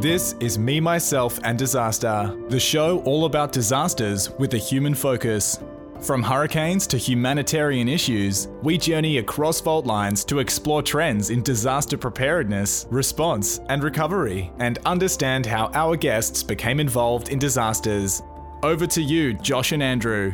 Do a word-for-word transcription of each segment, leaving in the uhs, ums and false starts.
This is Me, Myself and Disaster, the show all about disasters with a human focus. From hurricanes to humanitarian issues, we journey across fault lines to explore trends in disaster preparedness, response and recovery, and understand how our guests became involved in disasters. Over to you, Josh and Andrew.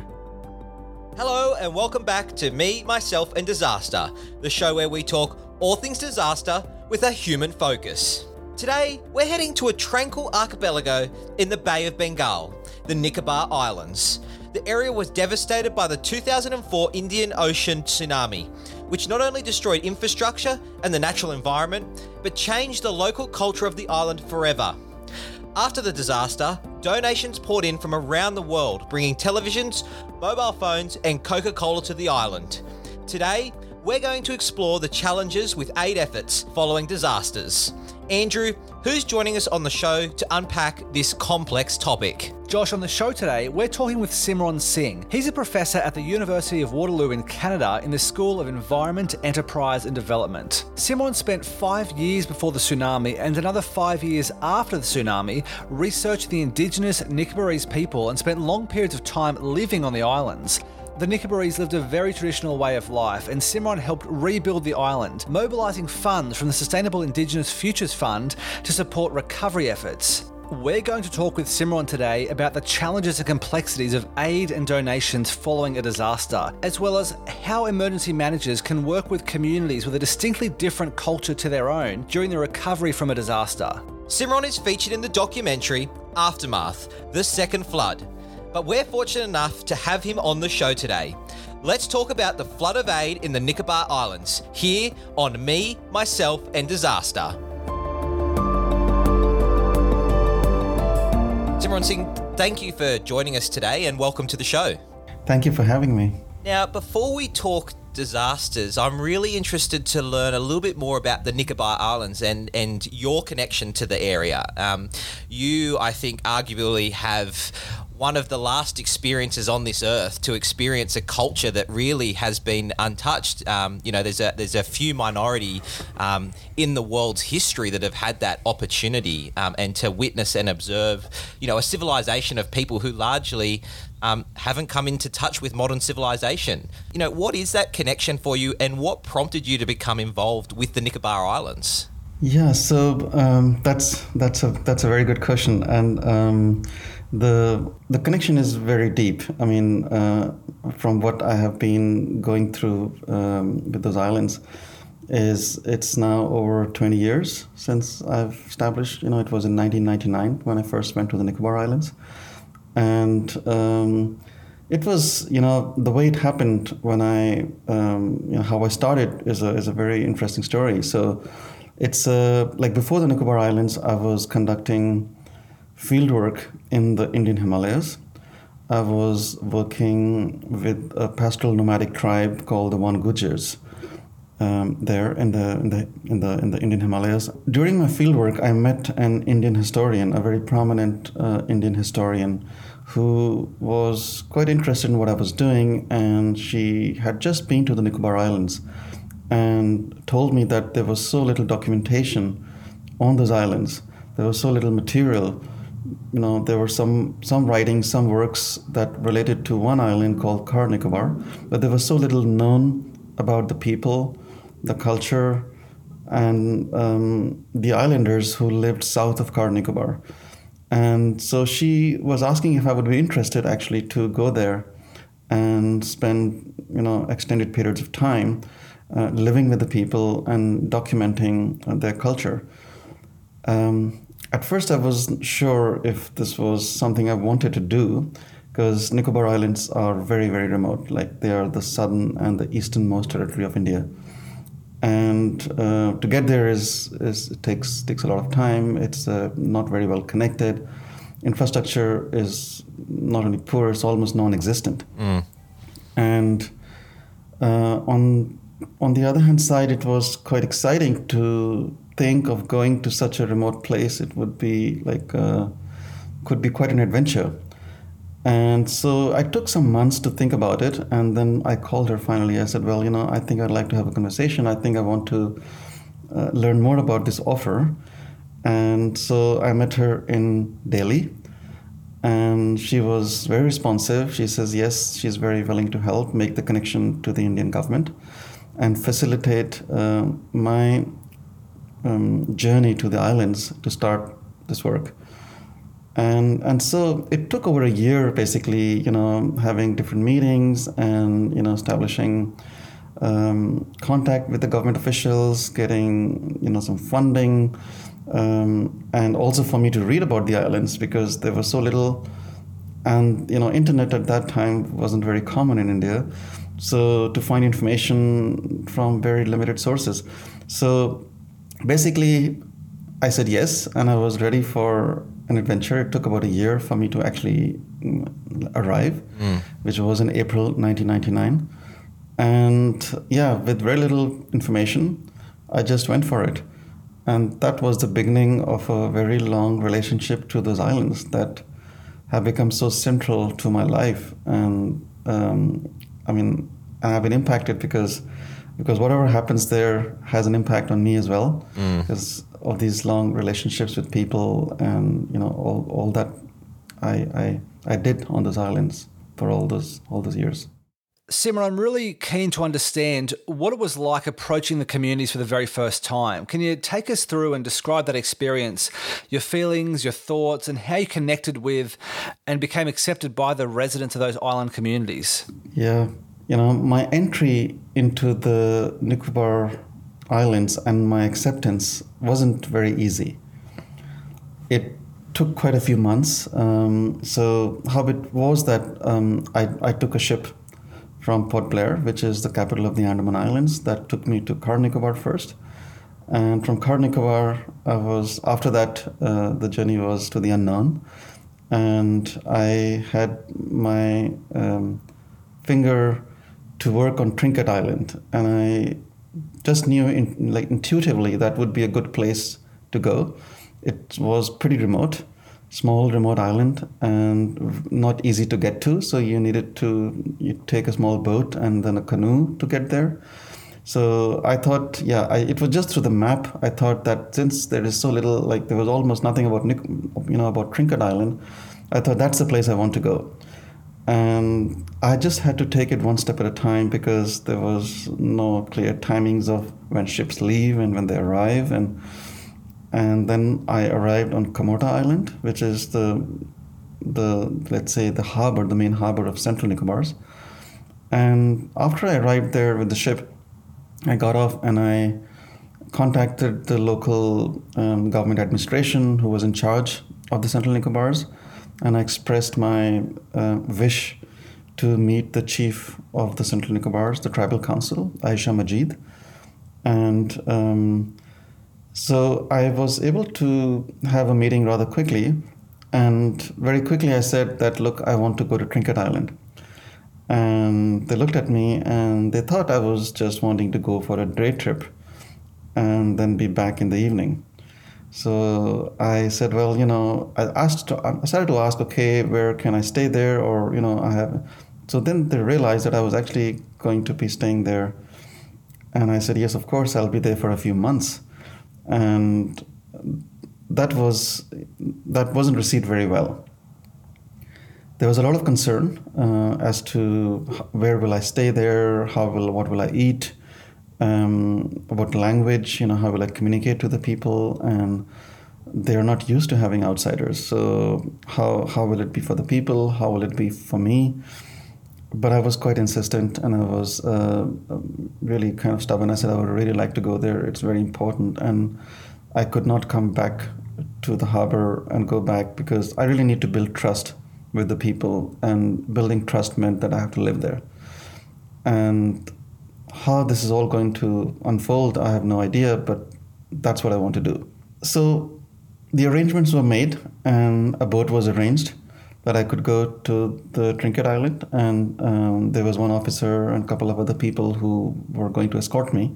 Hello and welcome back to Me, Myself and Disaster, the show where we talk all things disaster with a human focus. Today, we're heading to a tranquil archipelago in the Bay of Bengal, the Nicobar Islands. The area was devastated by the two thousand four Indian Ocean tsunami, which not only destroyed infrastructure and the natural environment, but changed the local culture of the island forever. After the disaster, donations poured in from around the world, bringing televisions, mobile phones, and Coca-Cola to the island. Today, we're going to explore the challenges with aid efforts following disasters. Andrew, who's joining us on the show to unpack this complex topic? Josh, on the show today, we're talking with Simron Singh. He's a professor at the University of Waterloo in Canada in the School of Environment, Enterprise and Development. Simron spent five years before the tsunami and another five years after the tsunami researching the indigenous Nicobarese people and spent long periods of time living on the islands. The Nicobarese lived a very traditional way of life, and Simron helped rebuild the island, mobilising funds from the Sustainable Indigenous Futures Fund to support recovery efforts. We're going to talk with Simron today about the challenges and complexities of aid and donations following a disaster, as well as how emergency managers can work with communities with a distinctly different culture to their own during the recovery from a disaster. Simron is featured in the documentary Aftermath, The Second Flood, but we're fortunate enough to have him on the show today. Let's talk about the flood of aid in the Nicobar Islands, here on Me, Myself and Disaster. Simron Singh, thank you for joining us today and welcome to the show. Thank you for having me. Now, before we talk disasters, I'm really interested to learn a little bit more about the Nicobar Islands and, and your connection to the area. Um, you, I think, arguably have one of the last experiences on this earth to experience a culture that really has been untouched. Um, you know, there's a there's a few minority um, in the world's history that have had that opportunity um, and to witness and observe, you know, a civilization of people who largely um, haven't come into touch with modern civilization. You know, what is that connection for you and what prompted you to become involved with the Nicobar Islands? Yeah, so um, that's that's a that's a very good question, and um, the the connection is very deep. I mean, uh, from what I have been going through um, with those islands, is it's now over twenty years since I've established. You know, it was in nineteen ninety-nine when I first went to the Nicobar Islands, and um, it was, you know, the way it happened when I um, you know, how I started is a is a very interesting story. So. It's uh, like before the Nicobar Islands, I was conducting fieldwork in the Indian Himalayas. I was working with a pastoral nomadic tribe called the Wan Gujars um, there in the in the in the in the Indian Himalayas. During my fieldwork, I met an Indian historian, a very prominent uh, Indian historian, who was quite interested in what I was doing, and she had just been to the Nicobar Islands and told me that there was so little documentation on those islands. There was so little material. You know, there were some, some writings, some works that related to one island called Car Nicobar, but there was so little known about the people, the culture, and um, the islanders who lived south of Car Nicobar. And so she was asking if I would be interested actually to go there and spend, you know, extended periods of time Uh, living with the people and documenting uh, their culture. Um, at first, I wasn't sure if this was something I wanted to do, because Nicobar Islands are very, very remote. Like, they are the southern and the easternmost territory of India, and uh, to get there is is it takes takes a lot of time. It's uh, not very well connected. Infrastructure is not only poor; it's almost non-existent. Mm. And uh, on On the other hand side, it was quite exciting to think of going to such a remote place. It would be like, uh, could be quite an adventure. And so I took some months to think about it. And then I called her finally. I said, well, you know, I think I'd like to have a conversation. I think I want to uh, learn more about this offer. And so I met her in Delhi, and she was very responsive. She says, yes, she's very willing to help make the connection to the Indian government and facilitate uh, my um, journey to the islands to start this work. And and so it took over a year, basically, you know, having different meetings and, you know, establishing um, contact with the government officials, getting, you know, some funding, um, and also for me to read about the islands, because there was so little. And, you know, internet at that time wasn't very common in India. So to find information from very limited sources. So basically, I said yes, and I was ready for an adventure. It took about a year for me to actually arrive, mm. which was in April nineteen ninety-nine. And yeah, with very little information, I just went for it. And that was the beginning of a very long relationship to those islands that have become so central to my life. And um, I mean, I've been impacted because because whatever happens there has an impact on me as well, because mm. of these long relationships with people and, you know, all, all that I, I I did on those islands for all those all those years. Simron, I'm really keen to understand what it was like approaching the communities for the very first time. Can you take us through and describe that experience, your feelings, your thoughts, and how you connected with and became accepted by the residents of those island communities? Yeah. You know, my entry into the Nicobar Islands and my acceptance wasn't very easy. It took quite a few months. Um, so how it was that um, I, I took a ship from Port Blair, which is the capital of the Andaman Islands, that took me to Car Nicobar first. And from Car Nicobar, I was, after that, uh, the journey was to the unknown. And I had my um, finger to work on Trinket Island, and I just knew, in, like intuitively, that would be a good place to go. It was pretty remote, small remote island, and not easy to get to. So you needed to you take a small boat and then a canoe to get there. So I thought, yeah, I, it was just through the map. I thought that since there is so little, like there was almost nothing about you know about Trinket Island, I thought that's the place I want to go. And I just had to take it one step at a time, because there was no clear timings of when ships leave and when they arrive. And and then I arrived on Komota Island, which is the, the let's say, the harbor, the main harbor of Central Nicobars. And after I arrived there with the ship, I got off and I contacted the local um, government administration who was in charge of the Central Nicobars. And I expressed my uh, wish to meet the chief of the Central Nicobars, the tribal council, Aisha Majid. And um, so I was able to have a meeting rather quickly. And very quickly I said that, look, I want to go to Trinket Island. And they looked at me and they thought I was just wanting to go for a day trip and then be back in the evening. So I said, well, you know, I asked, I started to ask, okay, where can I stay there? Or, you know, I have. So then they realized that I was actually going to be staying there. And I said, yes, of course, I'll be there for a few months. And that was, that wasn't received very well. There was a lot of concern uh, as to where will I stay there? How will, what will I eat? Um, about language, you know, how will I communicate to the people? And they're not used to having outsiders. So how how will it be for the people? How will it be for me? But I was quite insistent, and I was uh, really kind of stubborn. I said, I would really like to go there. It's very important. And I could not come back to the harbor and go back, because I really need to build trust with the people. And building trust meant that I have to live there. And how this is all going to unfold, I have no idea, but that's what I want to do. So the arrangements were made and a boat was arranged that I could go to the Trinket Island. And um, there was one officer and a couple of other people who were going to escort me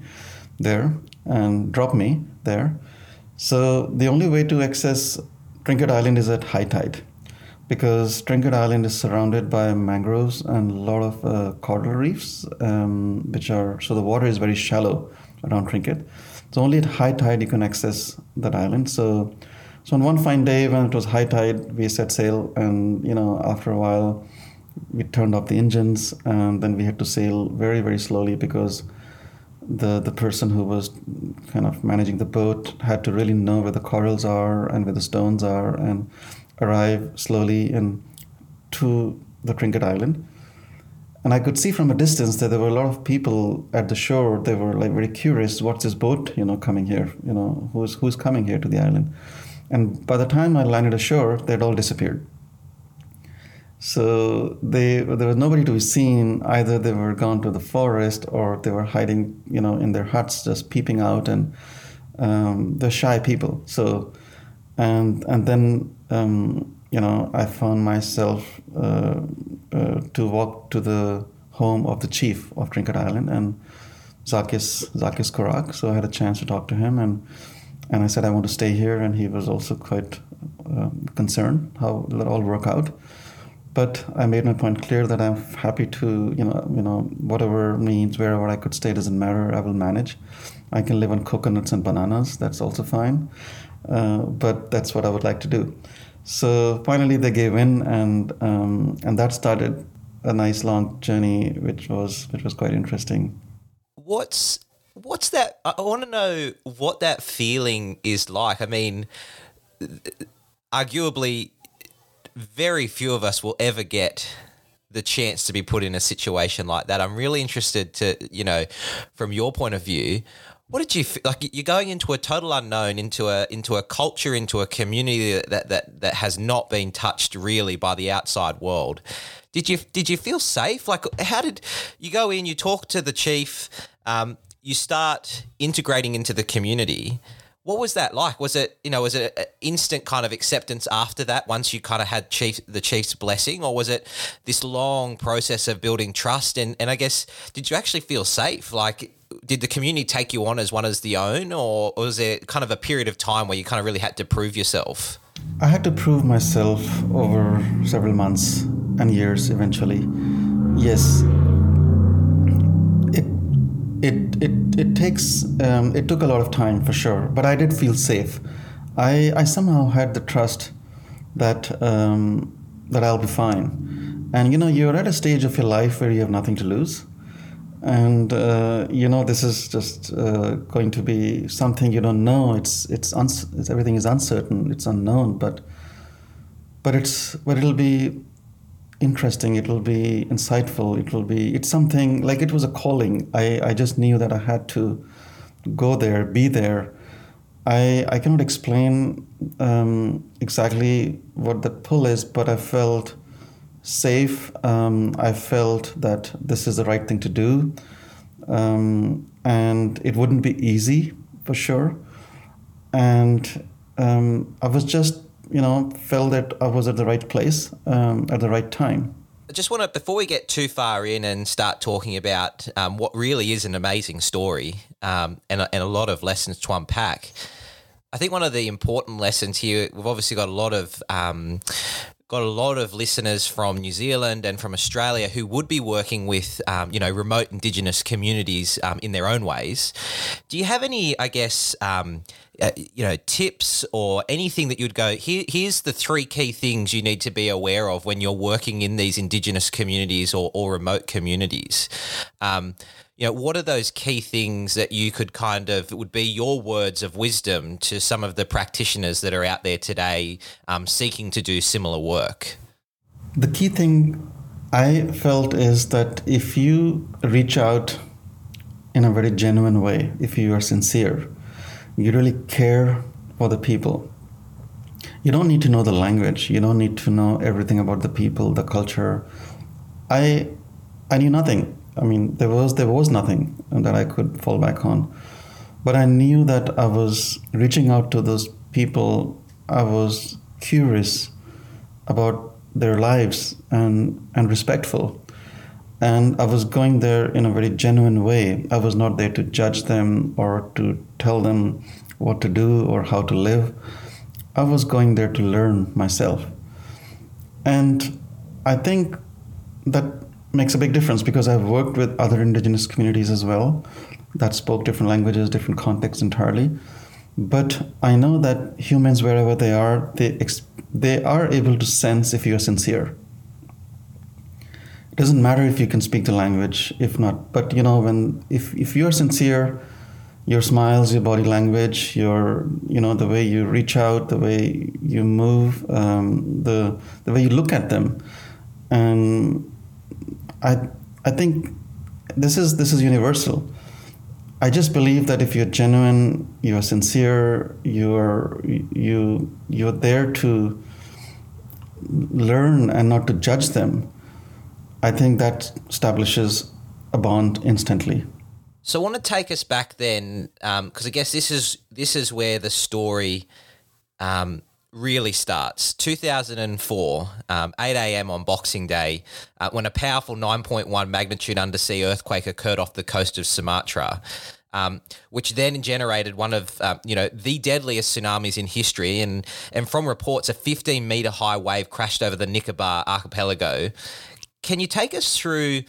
there and drop me there. So the only way to access Trinket Island is at high tide, because Trinket Island is surrounded by mangroves and a lot of uh, coral reefs, um, which are, so the water is very shallow around Trinket. So only at high tide you can access that island. So so on one fine day when it was high tide, we set sail, and you know, after a while we turned off the engines, and then we had to sail very, very slowly because the the person who was kind of managing the boat had to really know where the corals are and where the stones are, and arrive slowly and to the Trinket Island. And I could see from a distance that there were a lot of people at the shore. They were like very curious, what's this boat, you know, coming here? You know, who's who's coming here to the island? And by the time I landed ashore, they'd all disappeared. So they there was nobody to be seen. Either they were gone to the forest, or they were hiding, you know, in their huts, just peeping out. And um, they're shy people. So and and then um, you know, I found myself Uh, uh, to walk to the home of the chief of Trinket Island, and Zakis Zakis Korak. So I had a chance to talk to him, and and I said I want to stay here, and he was also quite uh, concerned how will it all work out. But I made my point clear that I'm happy to, you know, you know, whatever means, wherever I could stay, doesn't matter. I will manage. I can live on coconuts and bananas. That's also fine. Uh, but that's what I would like to do. So finally they gave in, and um, and that started a nice long journey, which was which was quite interesting. What's what's that? I want to know what that feeling is like. I mean, arguably, very few of us will ever get the chance to be put in a situation like that. I'm really interested to, you know, from your point of view, what did you feel? Like you're going into a total unknown, into a into a culture, into a community that that that has not been touched really by the outside world. Did you did you feel safe? Like, how did you go in? You talk to the chief. Um, you start integrating into the community. What was that like? Was it, you know, was it an instant kind of acceptance after that? Once you kind of had chief the chief's blessing, or was it this long process of building trust? And and I guess, did you actually feel safe? Like, did the community take you on as one as the own, or, or was there kind of a period of time where you kind of really had to prove yourself? I had to prove myself over several months and years eventually. Yes. It it it, it takes um, it took a lot of time for sure, but I did feel safe. I, I somehow had the trust that um, that I'll be fine. And you know, you're at a stage of your life where you have nothing to lose. And, uh, you know, this is just uh, going to be something you don't know. It's it's, uns- it's everything is uncertain. It's unknown, but but it's but it'll be interesting. It'll be insightful. It'll be it's something like it was a calling. I, I just knew that I had to go there, be there. I I cannot explain um, exactly what that pull is, but I felt safe. Um, I felt that this is the right thing to do, um, and it wouldn't be easy for sure. And um, I was just, you know, felt that I was at the right place um, at the right time. I just want to, before we get too far in and start talking about um, what really is an amazing story um, and, and a lot of lessons to unpack, I think one of the important lessons here, we've obviously got a lot of um, got a lot of listeners from New Zealand and from Australia who would be working with, um, you know, remote Indigenous communities um, in their own ways. Do you have any, I guess, um, uh, you know, tips or anything that you'd go, Here, here's the three key things you need to be aware of when you're working in these Indigenous communities or, or remote communities? Um, you know, what are those key things that you could kind of, would be your words of wisdom to some of the practitioners that are out there today um, seeking to do similar work? The key thing I felt is that if you reach out in a very genuine way, if you are sincere, you really care for the people. You don't need to know the language. You don't need to know everything about the people, the culture. I, I knew nothing. I mean, there was there was nothing that I could fall back on. But I knew that I was reaching out to those people. I was curious about their lives and, and respectful. And I was going there in a very genuine way. I was not there to judge them or to tell them what to do or how to live. I was going there to learn myself. And I think that makes a big difference because I've worked with other indigenous communities as well that spoke different languages, different contexts entirely. But I know that humans, wherever they are, they ex- they are able to sense if you're sincere. It doesn't matter if you can speak the language, if not. But, you know, when if, if you're sincere, your smiles, your body language, your, you know, the way you reach out, the way you move, um, the the way you look at them. And I I think this is this is universal. I just believe that if you're genuine, you're sincere, you're you you're there to learn and not to judge them, I think that establishes a bond instantly. So I want to take us back then, um, because I guess this is this is where the story um, really starts. two thousand four, um, eight a.m. on Boxing Day, uh, when a powerful nine point one magnitude undersea earthquake occurred off the coast of Sumatra, um, which then generated one of uh, you know the deadliest tsunamis in history. And and from reports, a fifteen meter high wave crashed over the Nicobar archipelago. Can you take us through?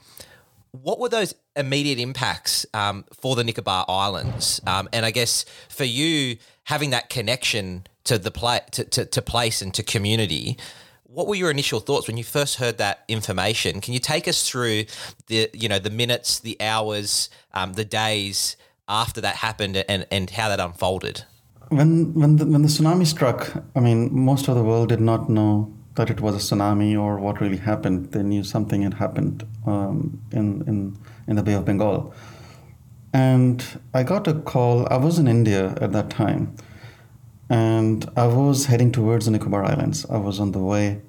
What were those immediate impacts um, for the Nicobar Islands? Um, and I guess for you, having that connection to the pla- to, to, to place and to community, what were your initial thoughts when you first heard that information? Can you take us through the you know the minutes, the hours, um, the days after that happened, and, and how that unfolded? When when the, when the tsunami struck, I mean, most of the world did not know that it was a tsunami or what really happened. They knew something had happened um, in, in in the Bay of Bengal. And I got a call. I was in India at that time, and I was heading towards the Nicobar Islands. I was on the way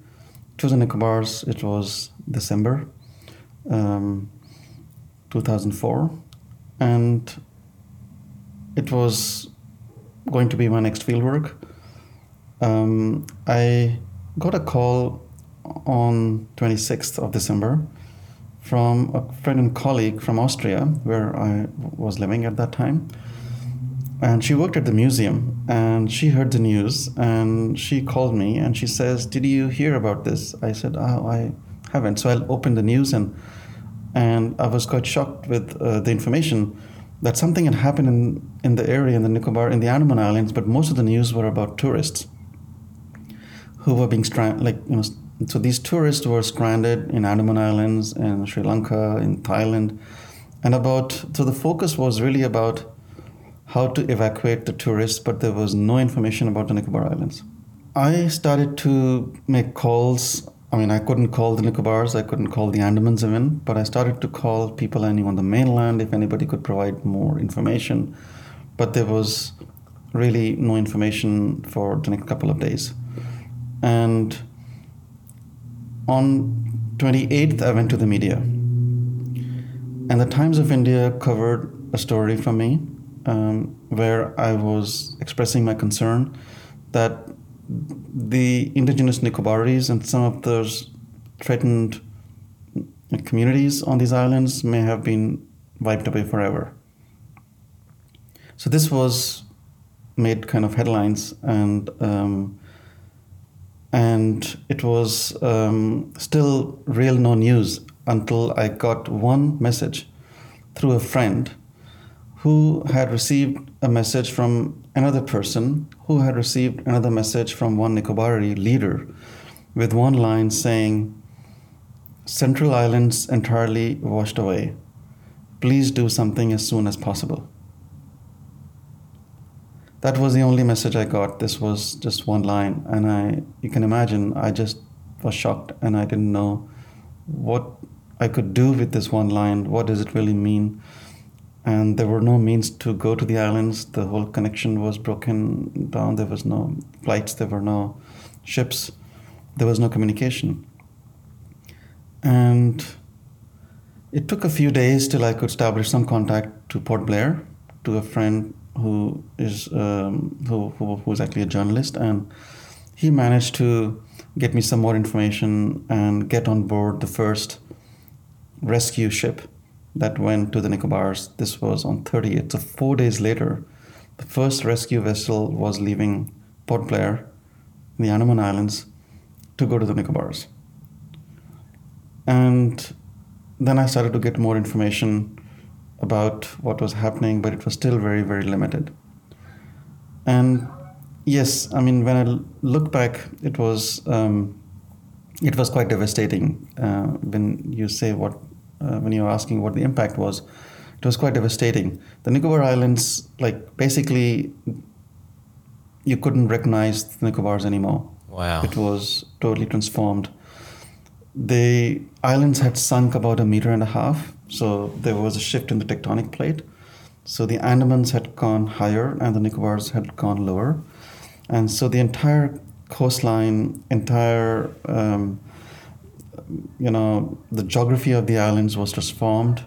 to the Nicobars. It was December um, two thousand four, and it was going to be my next fieldwork. Um, I... got a call on twenty-sixth of December from a friend and colleague from Austria, where I was living at that time. And she worked at the museum, and she heard the news, and she called me and she says, "Did you hear about this?" I said, "Oh, I haven't." So I opened the news, and and I was quite shocked with uh, the information that something had happened in, in the area, in the Nicobar, in the Andaman Islands, but most of the news were about tourists who were being stranded, like, you know, so these tourists were stranded in Andaman Islands, in Sri Lanka, in Thailand, and about, so the focus was really about how to evacuate the tourists, but there was no information about the Nicobar Islands. I started to make calls. I mean, I couldn't call the Nicobars, I couldn't call the Andamans even, but I started to call people I knew on the mainland if anybody could provide more information, but there was really no information for the next couple of days. And on twenty-eighth, I went to the media. And the Times of India covered a story from me um, where I was expressing my concern that the indigenous Nicobarese and some of those threatened communities on these islands may have been wiped away forever. So this was made kind of headlines, and um, And it was um, still real no news until I got one message through a friend who had received a message from another person who had received another message from one Nicobari leader with one line saying, "Central Islands entirely washed away. Please do something as soon as possible." That was the only message I got. This was just one line. And I, you can imagine, I just was shocked, and I didn't know what I could do with this one line. What does it really mean? And there were no means to go to the islands. The whole connection was broken down. There was no flights. There were no ships. There was no communication. And it took a few days till I could establish some contact to Port Blair, to a friend who is um, who, who who is actually a journalist, and he managed to get me some more information and get on board the first rescue ship that went to the Nicobars. This was on thirtieth, so four days later, the first rescue vessel was leaving Port Blair in the Andaman Islands to go to the Nicobars. And then I started to get more information about what was happening, but it was still very, very limited. And yes, I mean, when I look back, it was um, it was quite devastating. Uh, when you say what, uh, when you're asking what the impact was, it was quite devastating. The Nicobar Islands, like basically, you couldn't recognize the Nicobars anymore. Wow! It was totally transformed. The islands had sunk about a meter and a half, so there was a shift in the tectonic plate. So the Andamans had gone higher and the Nicobars had gone lower. And so the entire coastline, entire, um, you know, the geography of the islands was transformed.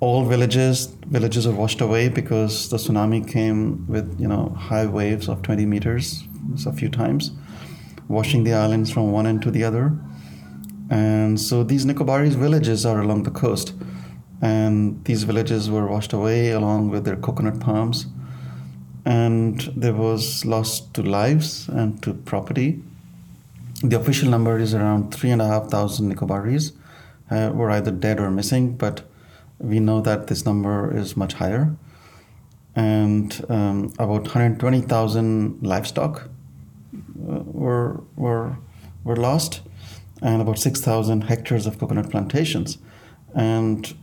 All villages, villages were washed away because the tsunami came with, you know, high waves of twenty meters, so a few times, washing the islands from one end to the other. And so these Nicobarese villages are along the coast. And these villages were washed away along with their coconut palms. And there was loss to lives and to property. The official number is around three and a half thousand Nicobarese uh, were either dead or missing, but we know that this number is much higher. And um, about one hundred twenty thousand livestock uh, were, were, were lost, and about six thousand hectares of coconut plantations. And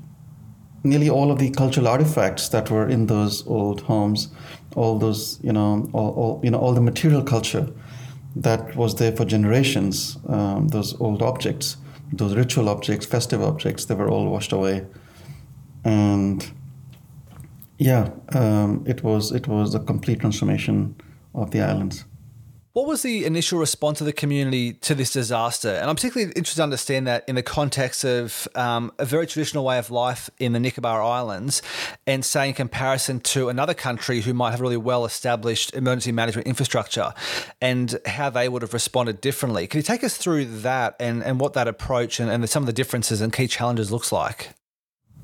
nearly all of the cultural artifacts that were in those old homes, all those, you know, all, all you know, all the material culture that was there for generations, um, those old objects, those ritual objects, festive objects, they were all washed away. And yeah, um, it was it was a complete transformation of the islands. What was the initial response of the community to this disaster? And I'm particularly interested to understand that in the context of um, a very traditional way of life in the Nicobar Islands, and say in comparison to another country who might have really well-established emergency management infrastructure, and how they would have responded differently. Can you take us through that and, and what that approach and, and some of the differences and key challenges looks like?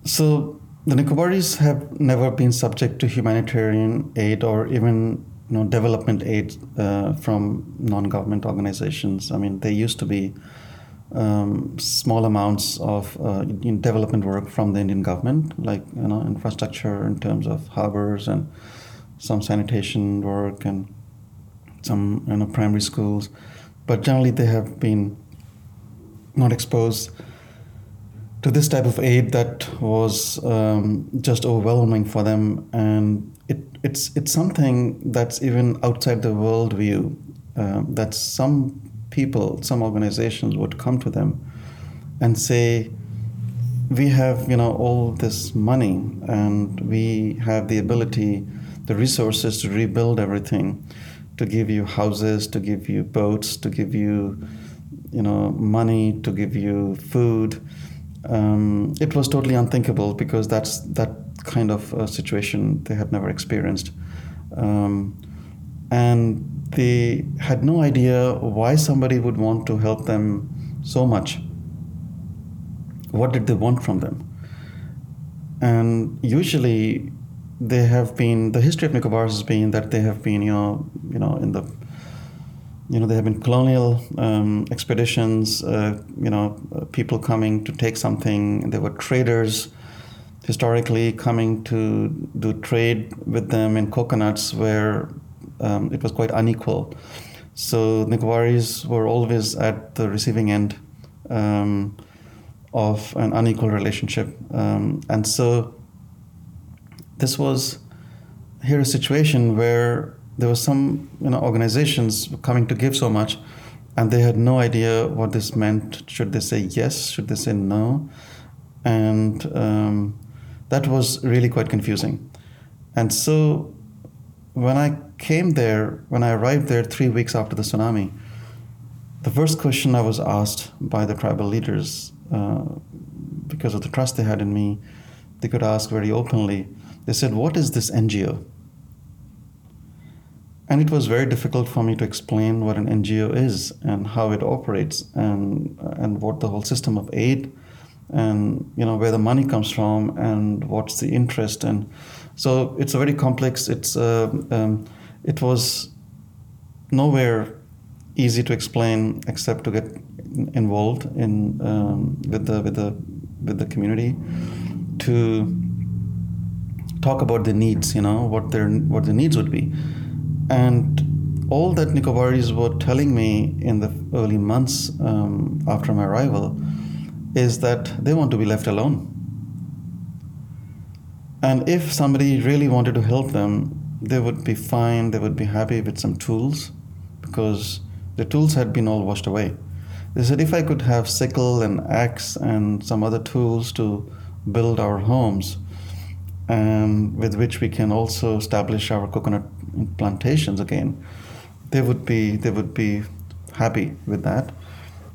So the Nicobarese have never been subject to humanitarian aid or even you know, development aid uh, from non-government organizations. I mean, there used to be um, small amounts of uh, in development work from the Indian government, like you know, infrastructure in terms of harbors and some sanitation work and some you know, primary schools. But generally, they have been not exposed to this type of aid that was um, just overwhelming for them. And It, it's it's something that's even outside the world view, uh, that some people, some organizations would come to them and say, we have, you know, all this money and we have the ability, the resources to rebuild everything, to give you houses, to give you boats, to give you, you know, money, to give you food. Um, it was totally unthinkable because that's that. kind of a situation they had never experienced. Um, and they had no idea why somebody would want to help them so much. What did they want from them? And usually they have been, the history of Nicobars has been that they have been, you know, you know, in the, you know, there have been colonial um, expeditions, uh, you know, people coming to take something. There were traders historically coming to do trade with them in coconuts where um, it was quite unequal. So Nicobarese were always at the receiving end um, of an unequal relationship. Um, and so this was here a situation where there were some you know, organizations coming to give so much, and they had no idea what this meant. Should they say yes? Should they say no? And um, that was really quite confusing. And so when I came there, when I arrived there three weeks after the tsunami, the first question I was asked by the tribal leaders, uh, because of the trust they had in me, they could ask very openly. They said, "What is this N G O?" And it was very difficult for me to explain what an N G O is and how it operates and and what the whole system of aid and you know where the money comes from and what's the interest. And so it's a very complex, it's uh, um, it was nowhere easy to explain except to get involved in um, with the with the with the community to talk about the needs, you know, what their what the needs would be, and all that Nicobarese were telling me in the early months um, after my arrival is that they want to be left alone. And if somebody really wanted to help them, they would be fine, they would be happy with some tools, because the tools had been all washed away. They said, if I could have sickle and axe and some other tools to build our homes, um, with which we can also establish our coconut plantations again, they would be they would be happy with that.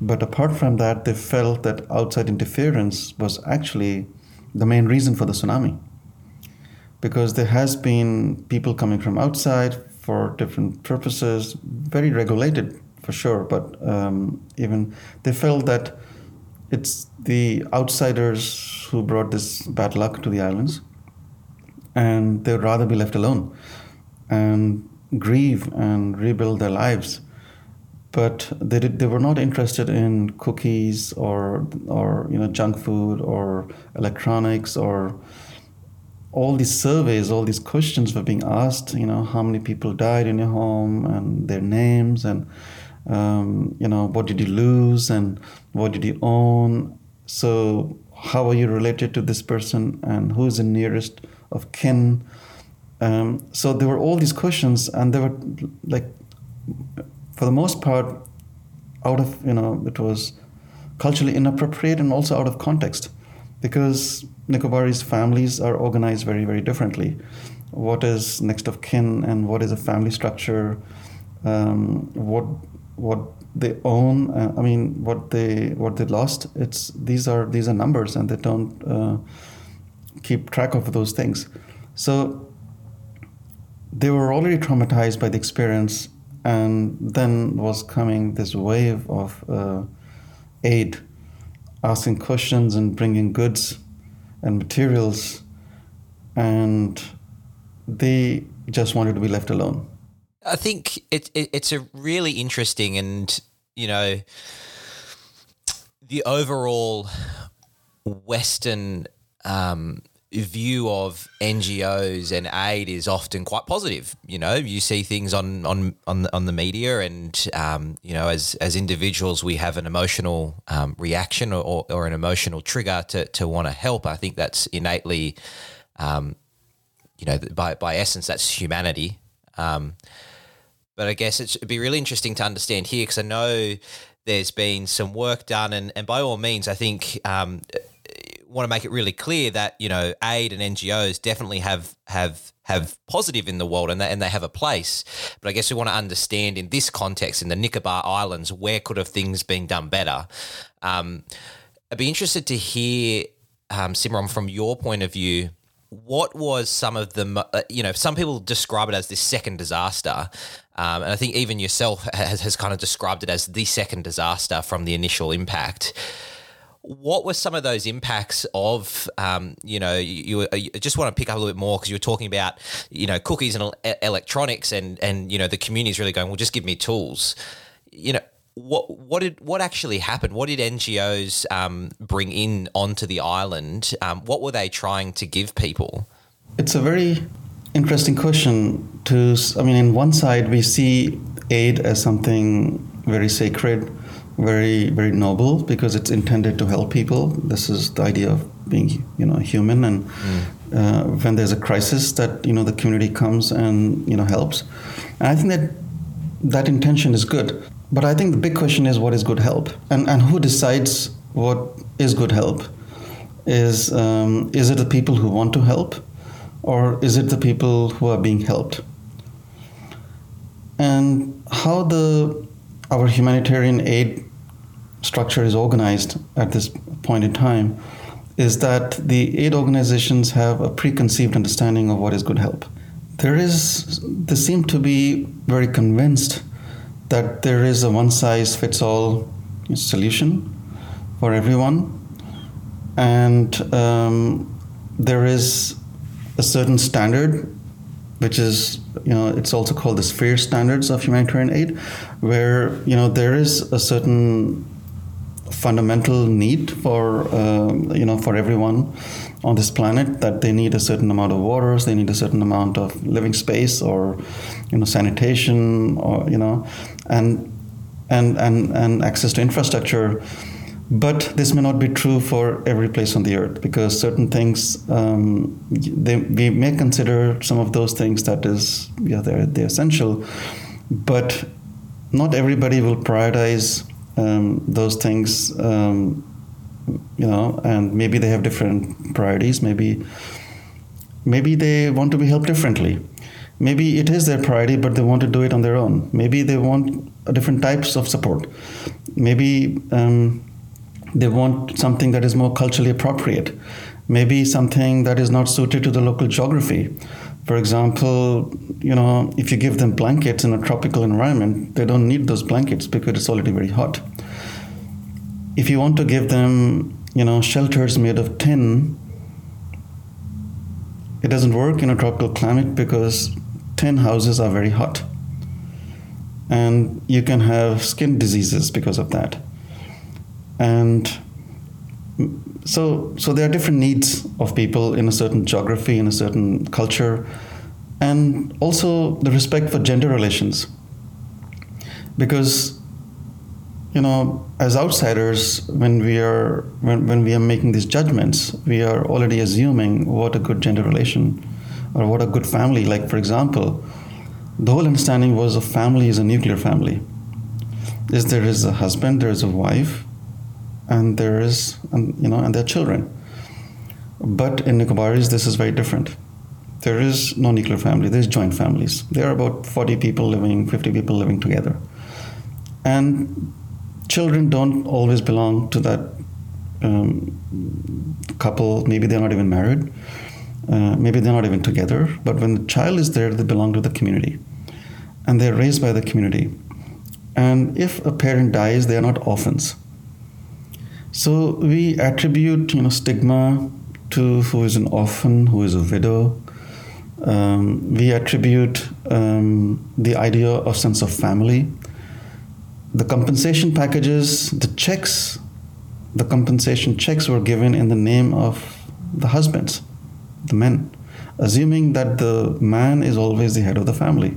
But apart from that, they felt that outside interference was actually the main reason for the tsunami, because there has been people coming from outside for different purposes, very regulated for sure, but um, even they felt that it's the outsiders who brought this bad luck to the islands, and they would rather be left alone and grieve and rebuild their lives. But they did, they were not interested in cookies or or you know junk food or electronics or all these surveys, all these questions were being asked, you know, how many people died in your home and their names, and um, you know, what did you lose and what did you own? So how are you related to this person and who's the nearest of kin? Um, so there were all these questions, and they were like, for the most part, out of, you know, it was culturally inappropriate and also out of context, because Nicobarese families are organized very, very differently. What is next of kin and what is a family structure? Um, what what they own? Uh, I mean, what they what they lost? It's these are these are numbers, and they don't uh, keep track of those things. So they were already traumatized by the experience, and then was coming this wave of uh, aid, asking questions and bringing goods and materials, and they just wanted to be left alone. I think it, it, it's a really interesting, and, you know, the overall Western um, view of N G Os and aid is often quite positive. You know, you see things on on on the, on the media, and um, you know, as as individuals, we have an emotional um, reaction or, or an emotional trigger to to want to help. I think that's innately, um, you know, by by essence, that's humanity. Um, but I guess it'd be really interesting to understand here, because I know there's been some work done, and and by all means, I think. Um, want to make it really clear that, you know, aid and N G Os definitely have have have positive in the world, and that, and they have a place. But I guess we want to understand in this context, in the Nicobar Islands, where could have things been done better? Um, I'd be interested to hear, um, Simron, from your point of view, what was some of the, uh, you know, some people describe it as this second disaster, um, and I think even yourself has, has kind of described it as the second disaster from the initial impact. What were some of those impacts of, um, you know, you, you just want to pick up a little bit more, because you were talking about, you know, cookies and electronics, and, and, you know, the community's really going, well, just give me tools. You know, what what did what actually happened? What did N G Os um, bring in onto the island? Um, what were they trying to give people? It's a very interesting question to, I mean, on one side, we see aid as something very sacred, very, very noble, because it's intended to help people. This is the idea of being, you know, human. And mm. uh, when there's a crisis, that, you know, the community comes and, you know, helps. And I think that that intention is good. But I think the big question is, what is good help? And and who decides what is good help? Is um, is it the people who want to help, or is it the people who are being helped? And how the our humanitarian aid structure is organized at this point in time is that the aid organizations have a preconceived understanding of what is good help. There is, they seem to be very convinced that there is a one-size-fits-all solution for everyone. And um, there is a certain standard, which is, you know, it's also called the sphere standards of humanitarian aid, where, you know, there is a certain fundamental need for um, you know for everyone on this planet, that they need a certain amount of waters, they need a certain amount of living space, or you know sanitation, or you know and and and, and access to infrastructure. But this may not be true for every place on the earth, because certain things um, they, we may consider some of those things that is yeah they're they're essential, but not everybody will prioritize um, those things, um, you know, and maybe they have different priorities. Maybe maybe they want to be helped differently. Maybe it is their priority, but they want to do it on their own. Maybe they want different types of support. Maybe um, they want something that is more culturally appropriate. Maybe something that is not suited to the local geography. For example, you know, if you give them blankets in a tropical environment, they don't need those blankets because it's already very hot. If you want to give them, you know, shelters made of tin, it doesn't work in a tropical climate because tin houses are very hot. And you can have skin diseases because of that. And so so there are different needs of people in a certain geography, in a certain culture, and also the respect for gender relations. Because, you know, as outsiders, when we are when, when we are making these judgments, we are already assuming what a good gender relation or what a good family. Like, for example, the whole understanding was a family is a nuclear family. Is there is a husband, there is a wife, and there is, and, you know, and their children. But in Nicobarese, this is very different. There is no nuclear family, there's joint families. There are about forty people living, fifty people living together. And children don't always belong to that um, couple. Maybe they're not even married. Uh, maybe they're not even together. But when the child is there, they belong to the community. And they're raised by the community. And if a parent dies, they are not orphans. So we attribute, you know, stigma to who is an orphan, who is a widow. Um, we attribute um, the idea of sense of family. The compensation packages, the checks, the compensation checks were given in the name of the husbands, the men, assuming that the man is always the head of the family.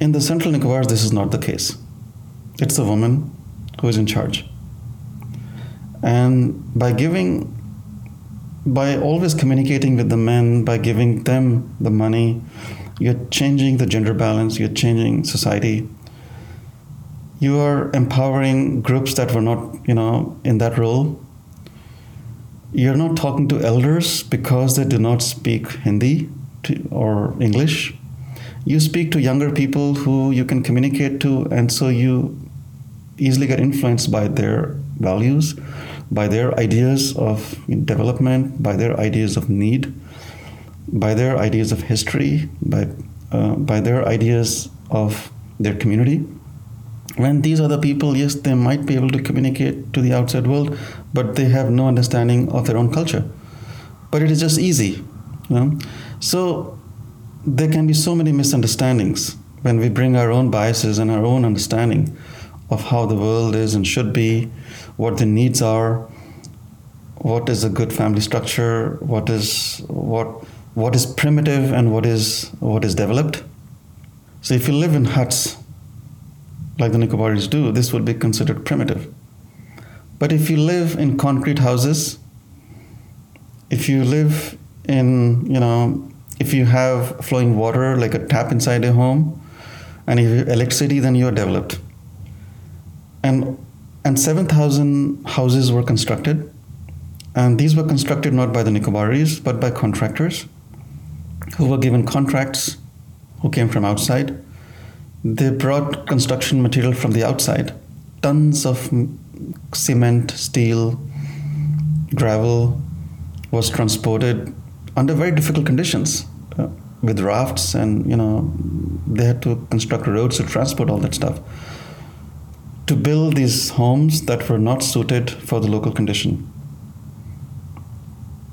In the Central Nicobar, this is not the case. It's the woman who is in charge. And by giving, by always communicating with the men, by giving them the money, you're changing the gender balance, you're changing society. You are empowering groups that were not, you know, in that role. You're not talking to elders because they do not speak Hindi to, or English. You speak to younger people who you can communicate to, and so you easily get influenced by their values, by their ideas of development, by their ideas of need, by their ideas of history, by uh, by their ideas of their community. When these other people, yes, they might be able to communicate to the outside world, but they have no understanding of their own culture. But it is just easy, you know? So there can be so many misunderstandings when we bring our own biases and our own understanding of how the world is and should be, what the needs are, what is a good family structure, what is what what is primitive and what is what is developed. So if you live in huts, like the Nicobarese do, this would be considered primitive. But if you live in concrete houses, if you live in, you know, if you have flowing water like a tap inside your home, and if you have electricity, then you are developed. And and seven thousand houses were constructed, and these were constructed not by the Nicobarese, but by contractors who were given contracts, who came from outside. They brought construction material from the outside, tons of cement, steel, gravel was transported under very difficult conditions uh, with rafts, and you know they had to construct roads to transport all that stuff, to build these homes that were not suited for the local condition.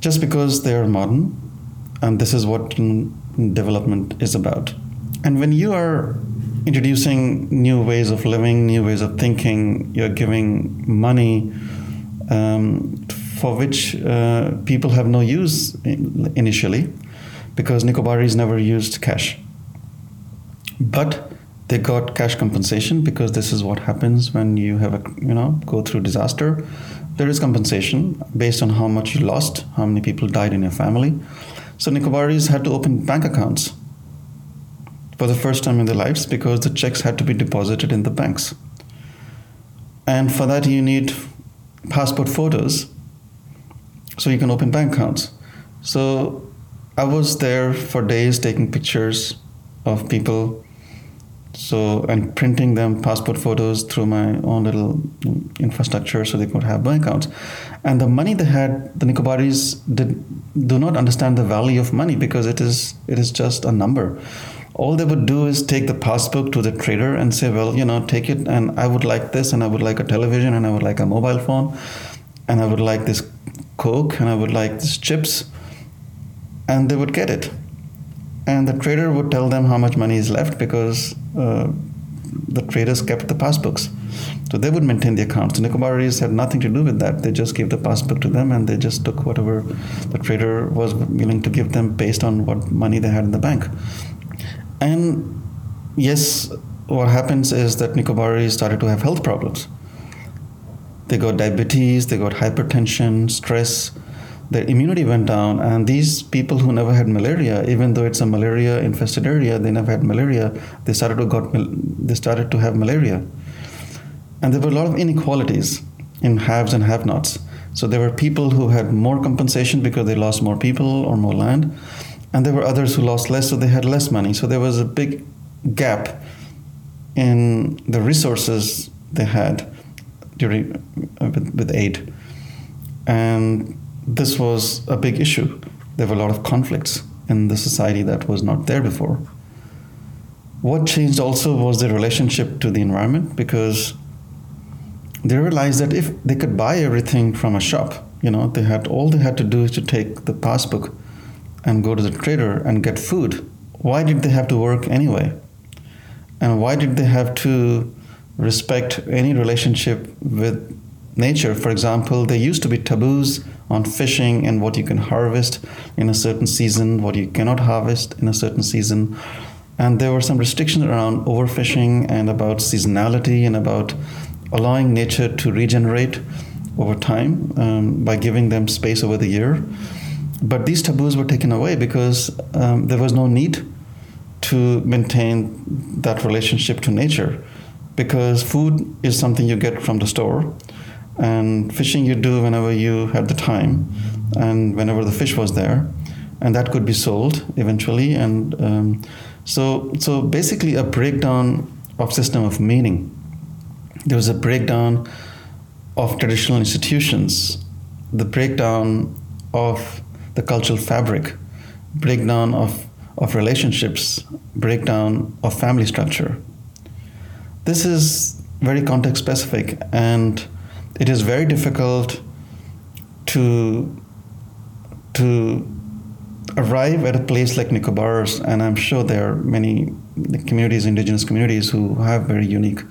Just because they are modern, and this is what development is about. And when you are introducing new ways of living, new ways of thinking. You're giving money um, for which uh, people have no use in, initially, because Nicobarese never used cash. But they got cash compensation, because this is what happens when you have a, you know, go through disaster. There is compensation based on how much you lost, how many people died in your family. So Nicobarese had to open bank accounts for the first time in their lives, because the checks had to be deposited in the banks. And for that you need passport photos so you can open bank accounts. So I was there for days taking pictures of people, so and printing them passport photos through my own little infrastructure so they could have bank accounts. And the money they had, the Nicobarese did do not understand the value of money, because it is it is just a number. All they would do is take the passbook to the trader and say, well, you know, take it, and I would like this, and I would like a television, and I would like a mobile phone, and I would like this Coke, and I would like these chips, and they would get it. And the trader would tell them how much money is left, because uh, the traders kept the passbooks. So they would maintain the accounts. The Nicobarese had nothing to do with that. They just gave the passbook to them, and they just took whatever the trader was willing to give them based on what money they had in the bank. And yes, what happens is that Nicobarese started to have health problems. They got diabetes, they got hypertension, stress. Their immunity went down, and these people who never had malaria, even though it's a malaria-infested area, they never had malaria. They started to got they started to have malaria, and there were a lot of inequalities in haves and have-nots. So there were people who had more compensation because they lost more people or more land, and there were others who lost less, so they had less money. So there was a big gap in the resources they had during uh, with, with aid, and this was a big issue. There were a lot of conflicts in the society that was not there before. What changed also was their relationship to the environment, because they realized that if they could buy everything from a shop, you know, they had all they had to do is to take the passbook and go to the trader and get food. Why did they have to work anyway? And why did they have to respect any relationship with nature? For example, there used to be taboos on fishing and what you can harvest in a certain season, what you cannot harvest in a certain season. And there were some restrictions around overfishing and about seasonality and about allowing nature to regenerate over time um, by giving them space over the year. But these taboos were taken away because um, there was no need to maintain that relationship to nature, because food is something you get from the store. And fishing you do whenever you had the time and whenever the fish was there, and that could be sold eventually. And um, so so basically a breakdown of system of meaning. There was a breakdown of traditional institutions, the breakdown of the cultural fabric, breakdown of, of relationships, breakdown of family structure. This is very context specific, and it is very difficult to to arrive at a place like Nicobar's, and I'm sure there are many communities, indigenous communities, who have very unique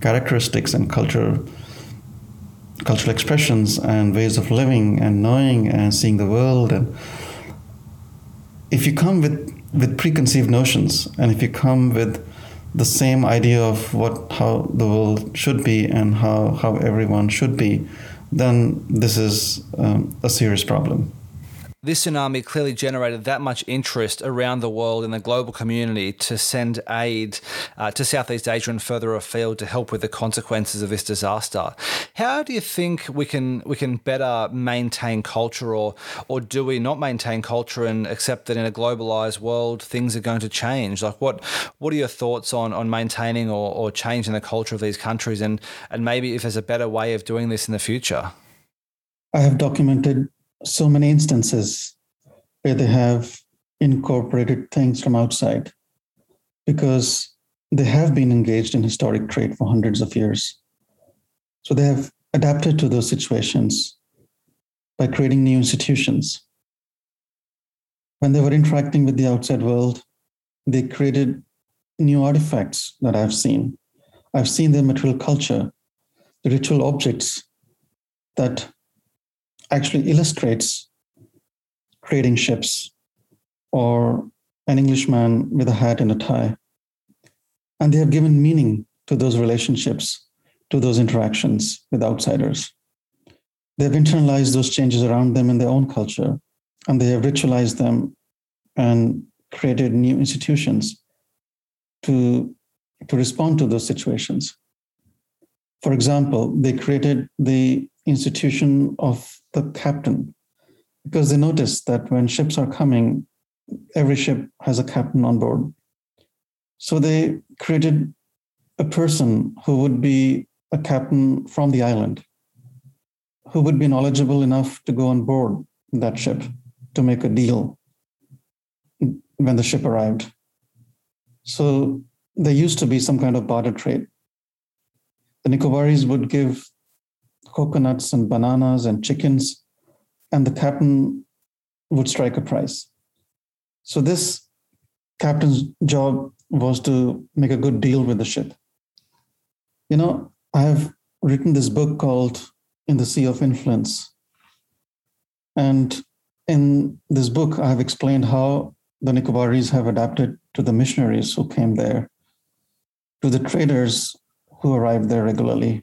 characteristics and culture, cultural expressions and ways of living and knowing and seeing the world. And if you come with, with preconceived notions, and if you come with the same idea of what how the world should be and how, how everyone should be, then this is um, a serious problem. This tsunami clearly generated that much interest around the world in the global community to send aid uh, to Southeast Asia and further afield to help with the consequences of this disaster. How do you think we can we can better maintain culture, or or do we not maintain culture and accept that in a globalized world things are going to change? Like what what are your thoughts on on maintaining or, or changing the culture of these countries, and and maybe if there's a better way of doing this in the future? I have documented so many instances where they have incorporated things from outside, because they have been engaged in historic trade for hundreds of years. So they have adapted to those situations by creating new institutions. When they were interacting with the outside world, they created new artifacts that I've seen. I've seen their material culture, the ritual objects that actually illustrates trading ships or an Englishman with a hat and a tie. And they have given meaning to those relationships, to those interactions with outsiders. They've internalized those changes around them in their own culture, and they have ritualized them and created new institutions to, to respond to those situations. For example, they created the institution of the captain because they noticed that when ships are coming, every ship has a captain on board. So they created a person who would be a captain from the island, who would be knowledgeable enough to go on board that ship to make a deal when the ship arrived. So there used to be some kind of barter trade. The Nicobarese would give coconuts and bananas and chickens, and the captain would strike a price. So this captain's job was to make a good deal with the ship. You know, I have written this book called In the Sea of Influence. And in this book, I have explained how the Nicobarese have adapted to the missionaries who came there, to the traders who arrived there regularly.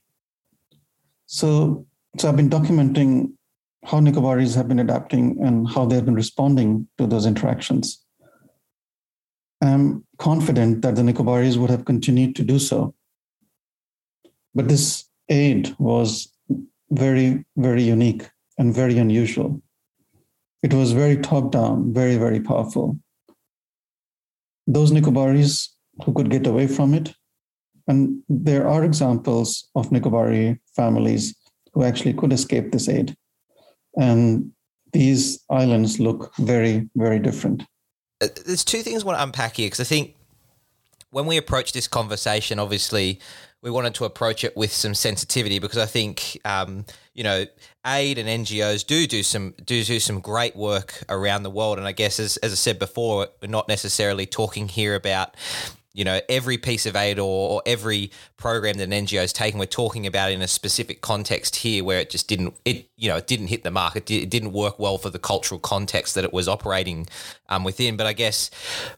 So, so I've been documenting how Nicobarese have been adapting and how they've been responding to those interactions. I'm confident that the Nicobarese would have continued to do so. But this aid was very, very unique and very unusual. It was very top-down, very, very powerful. Those Nicobarese who could get away from it, and there are examples of Nicobari families who actually could escape this aid. And these islands look very, very different. There's two things I want to unpack here, because I think when we approach this conversation, obviously, we wanted to approach it with some sensitivity, because I think, um, you know, aid and N G Os do do some do do some great work around the world. And I guess, as, as I said before, we're not necessarily talking here about, you know, every piece of aid or, or every program that an N G O is taking. We're talking about in a specific context here where it just didn't, it you know, it didn't hit the mark. It, did, it didn't work well for the cultural context that it was operating um, within. But I guess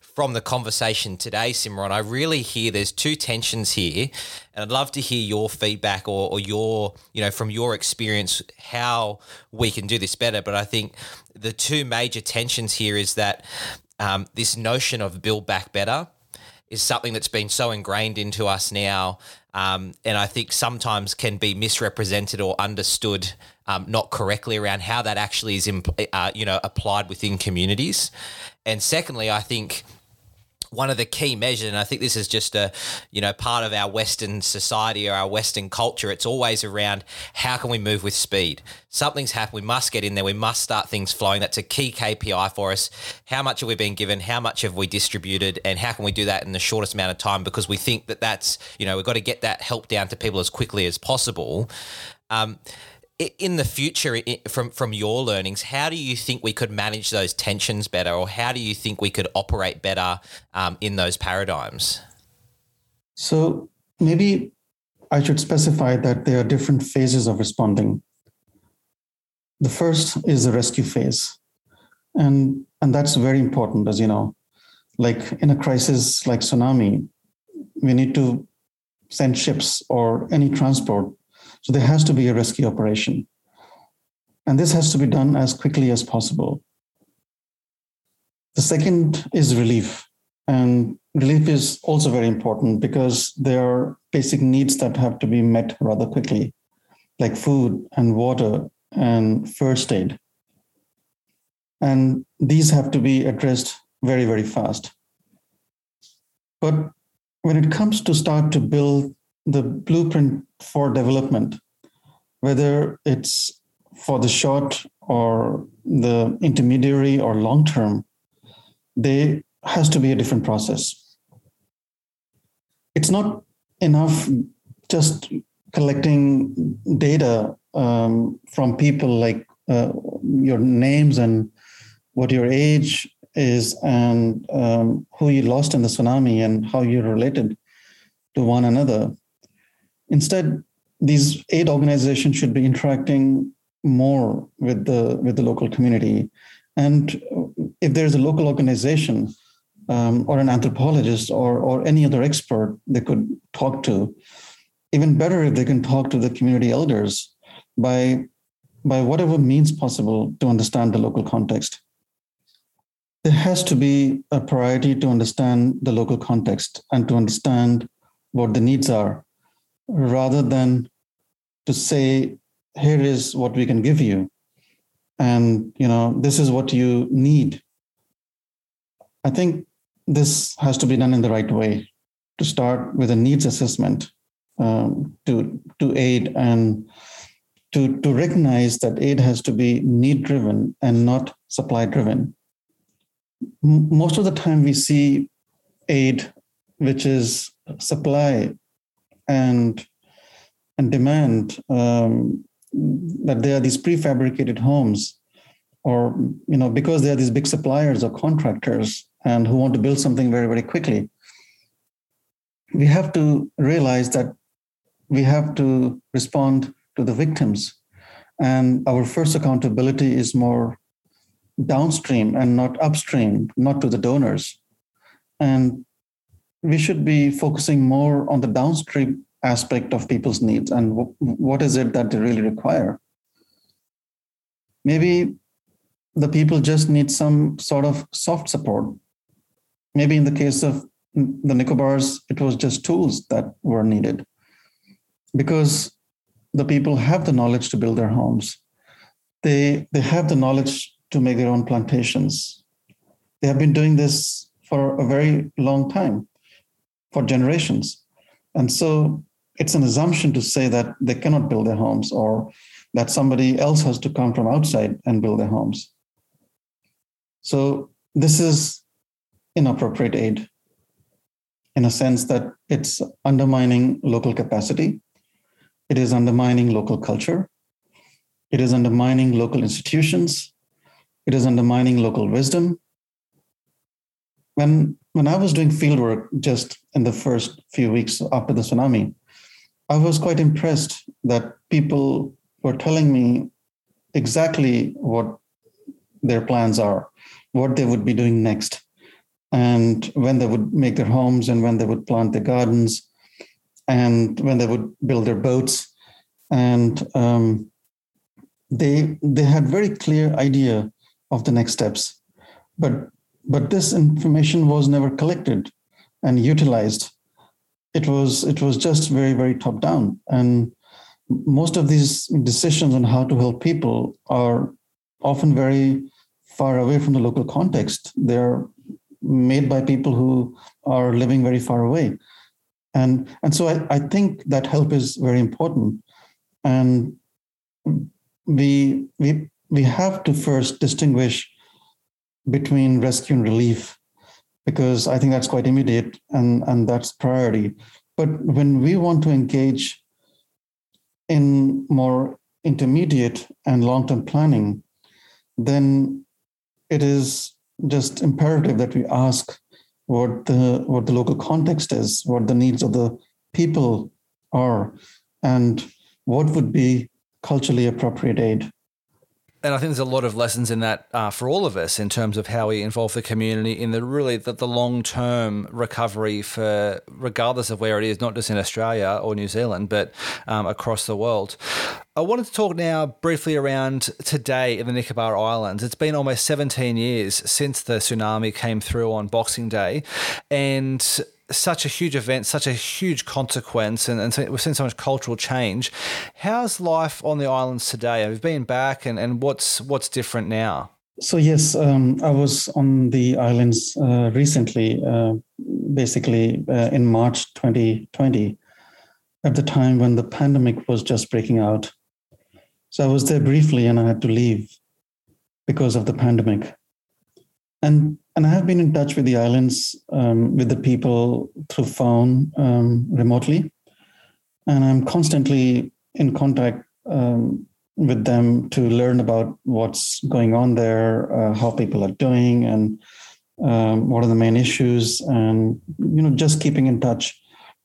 from the conversation today, Simron, I really hear there's two tensions here. And I'd love to hear your feedback or, or your, you know, from your experience, how we can do this better. But I think the two major tensions here is that um, this notion of build back better is something that's been so ingrained into us now, um, and I think sometimes can be misrepresented or understood um, not correctly around how that actually is, impl- uh, you know, applied within communities. And secondly, I think one of the key measures, and I think this is just a, you know, part of our Western society or our Western culture, it's always around how can we move with speed? Something's happened. We must get in there. We must start things flowing. That's a key K P I for us. How much have we been given? How much have we distributed? And how can we do that in the shortest amount of time? Because we think that that's, you know, we've got to get that help down to people as quickly as possible. Um, in the future, from from your learnings, how do you think we could manage those tensions better, or how do you think we could operate better um, in those paradigms? So maybe I should specify that there are different phases of responding. The first is the rescue phase, and and that's very important, as you know. Like in a crisis like tsunami, we need to send ships or any transport. So there has to be a rescue operation. And this has to be done as quickly as possible. The second is relief. And relief is also very important because there are basic needs that have to be met rather quickly, like food and water and first aid. And these have to be addressed very, very fast. But when it comes to start to build the blueprint for development, whether it's for the short or the intermediary or long term, there has to be a different process. It's not enough just collecting data um, from people, like uh, your names and what your age is and um, who you lost in the tsunami and how you related to one another. Instead, these aid organizations should be interacting more with the with the local community. And if there's a local organization um, or an anthropologist or, or any other expert they could talk to, even better if they can talk to the community elders by, by whatever means possible to understand the local context. There has to be a priority to understand the local context and to understand what the needs are, rather than to say, here is what we can give you. And, you know, this is what you need. I think this has to be done in the right way, to start with a needs assessment um, to, to aid and to, to recognize that aid has to be need-driven and not supply-driven. M- most of the time we see aid, which is supply and, and demand, um, that there are these prefabricated homes, or, you know, because there are these big suppliers or contractors and who want to build something very, very quickly. We have to realize that we have to respond to the victims. And our first accountability is more downstream and not upstream, not to the donors. And we should be focusing more on the downstream aspect of people's needs and w- what is it that they really require. Maybe the people just need some sort of soft support. Maybe in the case of the Nicobars, it was just tools that were needed because the people have the knowledge to build their homes. They, they have the knowledge to make their own plantations. They have been doing this for a very long time, for generations. And so it's an assumption to say that they cannot build their homes or that somebody else has to come from outside and build their homes. So this is inappropriate aid in a sense that it's undermining local capacity. It is undermining local culture. It is undermining local institutions. It is undermining local wisdom. When When I was doing fieldwork just in the first few weeks after the tsunami, I was quite impressed that people were telling me exactly what their plans are, what they would be doing next, and when they would make their homes and when they would plant their gardens and when they would build their boats. And um, they they had very clear idea of the next steps. But But this information was never collected and utilized. It was it was just very, very top down. And most of these decisions on how to help people are often very far away from the local context. They're made by people who are living very far away. And, and so I, I think that help is very important. And we we we have to first distinguish between rescue and relief, because I think that's quite immediate and, and that's priority. But when we want to engage in more intermediate and long-term planning, then it is just imperative that we ask what the what the local context is, what the needs of the people are, and what would be culturally appropriate aid. And I think there's a lot of lessons in that uh, for all of us in terms of how we involve the community in the really the, the long-term recovery for regardless of where it is, not just in Australia or New Zealand, but um, across the world. I wanted to talk now briefly around today in the Nicobar Islands. It's been almost seventeen years since the tsunami came through on Boxing Day, and such a huge event, such a huge consequence, and, and we've seen so much cultural change. How's life on the islands today? Have you been back, and, and what's what's different now? So yes, um, I was on the islands uh, recently, uh, basically uh, in March twenty twenty, at the time when the pandemic was just breaking out. So I was there briefly and I had to leave because of the pandemic. And and I have been in touch with the islands, um, with the people through phone, um, remotely. And I'm constantly in contact um, with them to learn about what's going on there, uh, how people are doing, and um, what are the main issues, and, you know, just keeping in touch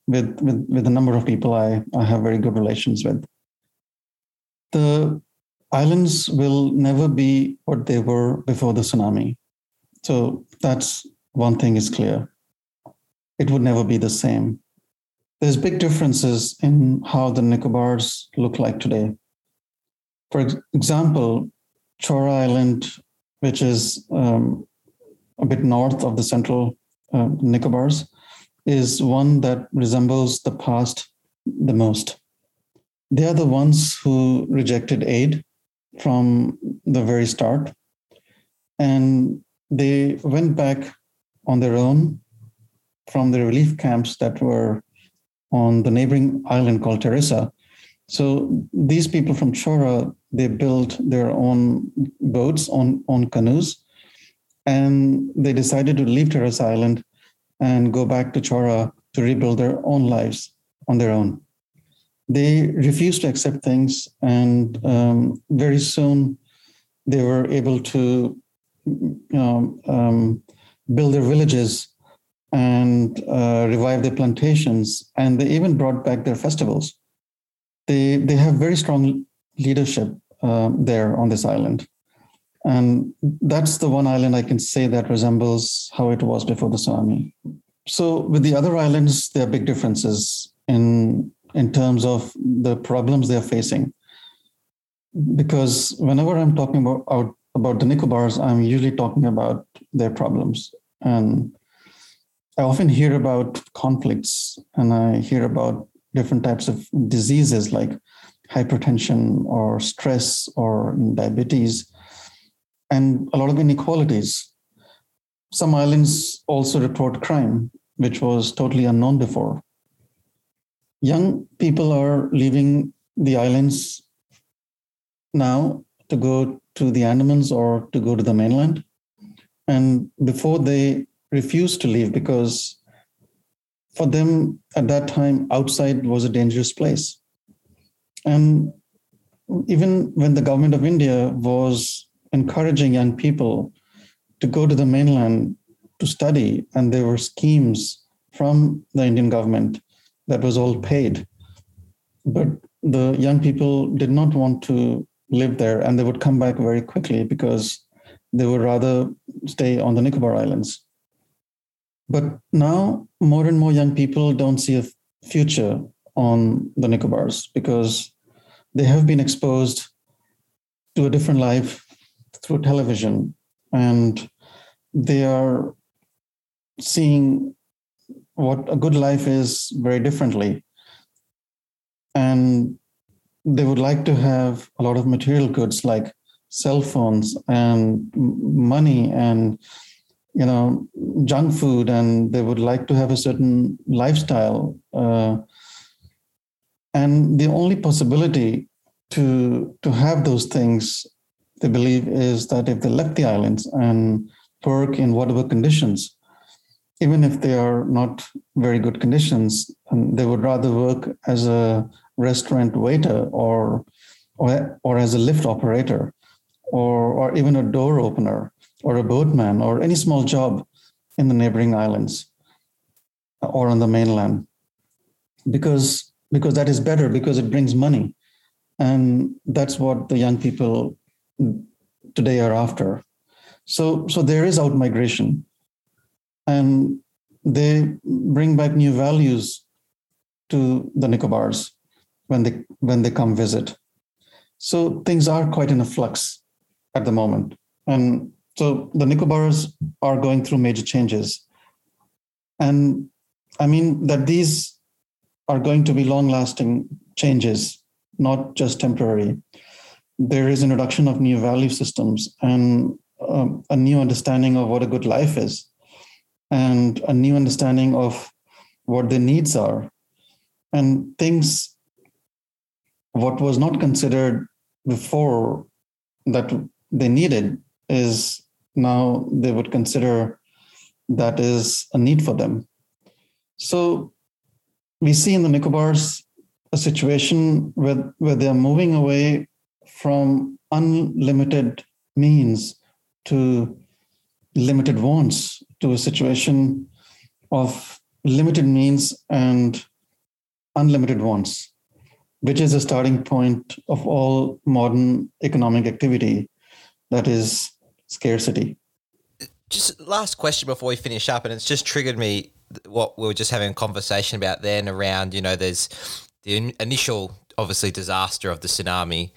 with, with, with a number of people I, I have very good relations with. The islands will never be what they were before the tsunami. So that's one thing is clear. It would never be the same. There's big differences in how the Nicobars look like today. For example, Chowra Island, which is um, a bit north of the central uh, Nicobars, is one that resembles the past the most. They are the ones who rejected aid from the very start, and they went back on their own from the relief camps that were on the neighboring island called Teressa. So these people from Chowra, they built their own boats, on, on canoes, and they decided to leave Teressa Island and go back to Chowra to rebuild their own lives on their own. They refused to accept things, and um, very soon they were able to you know, um, build their villages and uh, revive their plantations, and they even brought back their festivals. They they have very strong leadership uh, there on this island. And that's the one island I can say that resembles how it was before the tsunami. So with the other islands, there are big differences in in terms of the problems they are facing. Because whenever I'm talking about, out, about the Nicobars, I'm usually talking about their problems. And I often hear about conflicts, and I hear about different types of diseases like hypertension or stress or diabetes, and a lot of inequalities. Some islands also report crime, which was totally unknown before. Young people are leaving the islands now to go to the Andamans or to go to the mainland. And before, they refused to leave because for them at that time, outside was a dangerous place. And even when the government of India was encouraging young people to go to the mainland to study, and there were schemes from the Indian government that was all paid, but the young people did not want to live there, and they would come back very quickly because they would rather stay on the Nicobar Islands. But now more and more young people don't see a future on the Nicobars because they have been exposed to a different life through television, and they are seeing what a good life is very differently. And they would like to have a lot of material goods like cell phones and money and, you know, junk food, and they would like to have a certain lifestyle. Uh, and the only possibility to, to have those things, they believe, is that if they left the islands and work in whatever conditions, even if they are not very good conditions, they would rather work as a restaurant waiter or or, or as a lift operator or, or even a door opener or a boatman or any small job in the neighboring islands or on the mainland, because, because that is better, because it brings money. And that's what the young people today are after. So, so there is out-migration. And they bring back new values to the Nicobars when they when they come visit. So things are quite in a flux at the moment. And so the Nicobars are going through major changes. And I mean that these are going to be long-lasting changes, not just temporary. There is introduction of new value systems and um, a new understanding of what a good life is, and a new understanding of what their needs are, and things what was not considered before that they needed is now they would consider that is a need for them. So we see in the Nicobars a situation where, where they are moving away from unlimited means to limited wants to a situation of limited means and unlimited wants, which is a starting point of all modern economic activity, that is scarcity. Just last question before we finish up, and it's just triggered me what we were just having a conversation about then around, you know, there's the initial, obviously, disaster of the tsunami.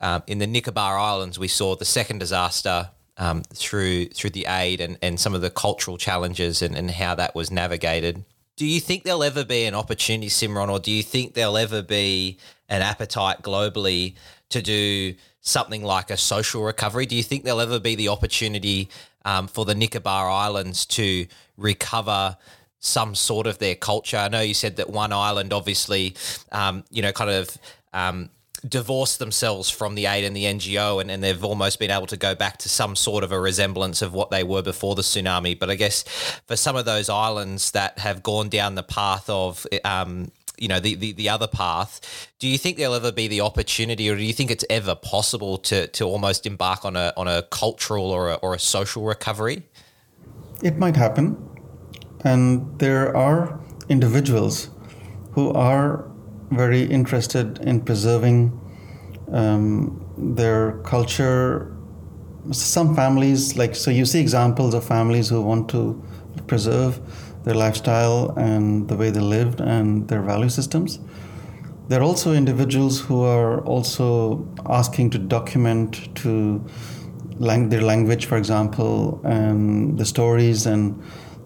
Um, in the Nicobar Islands, we saw the second disaster um, through through the aid and, and some of the cultural challenges and, and how that was navigated. Do you think there'll ever be an opportunity, Simron, or do you think there'll ever be an appetite globally to do something like a social recovery? Do you think there'll ever be the opportunity um, for the Nicobar Islands to recover some sort of their culture? I know you said that one island obviously, um, you know, kind of um, divorced themselves from the aid and the N G O and, and they've almost been able to go back to some sort of a resemblance of what they were before the tsunami. But I guess for some of those islands that have gone down the path of, um, you know, the, the, the other path, do you think there'll ever be the opportunity or do you think it's ever possible to to almost embark on a on a cultural or a, or a social recovery? It might happen. And there are individuals who are very interested in preserving um, their culture. Some families, like, so you see examples of families who want to preserve their lifestyle and the way they lived and their value systems. There are also individuals who are also asking to document to lang- their language, for example, and the stories and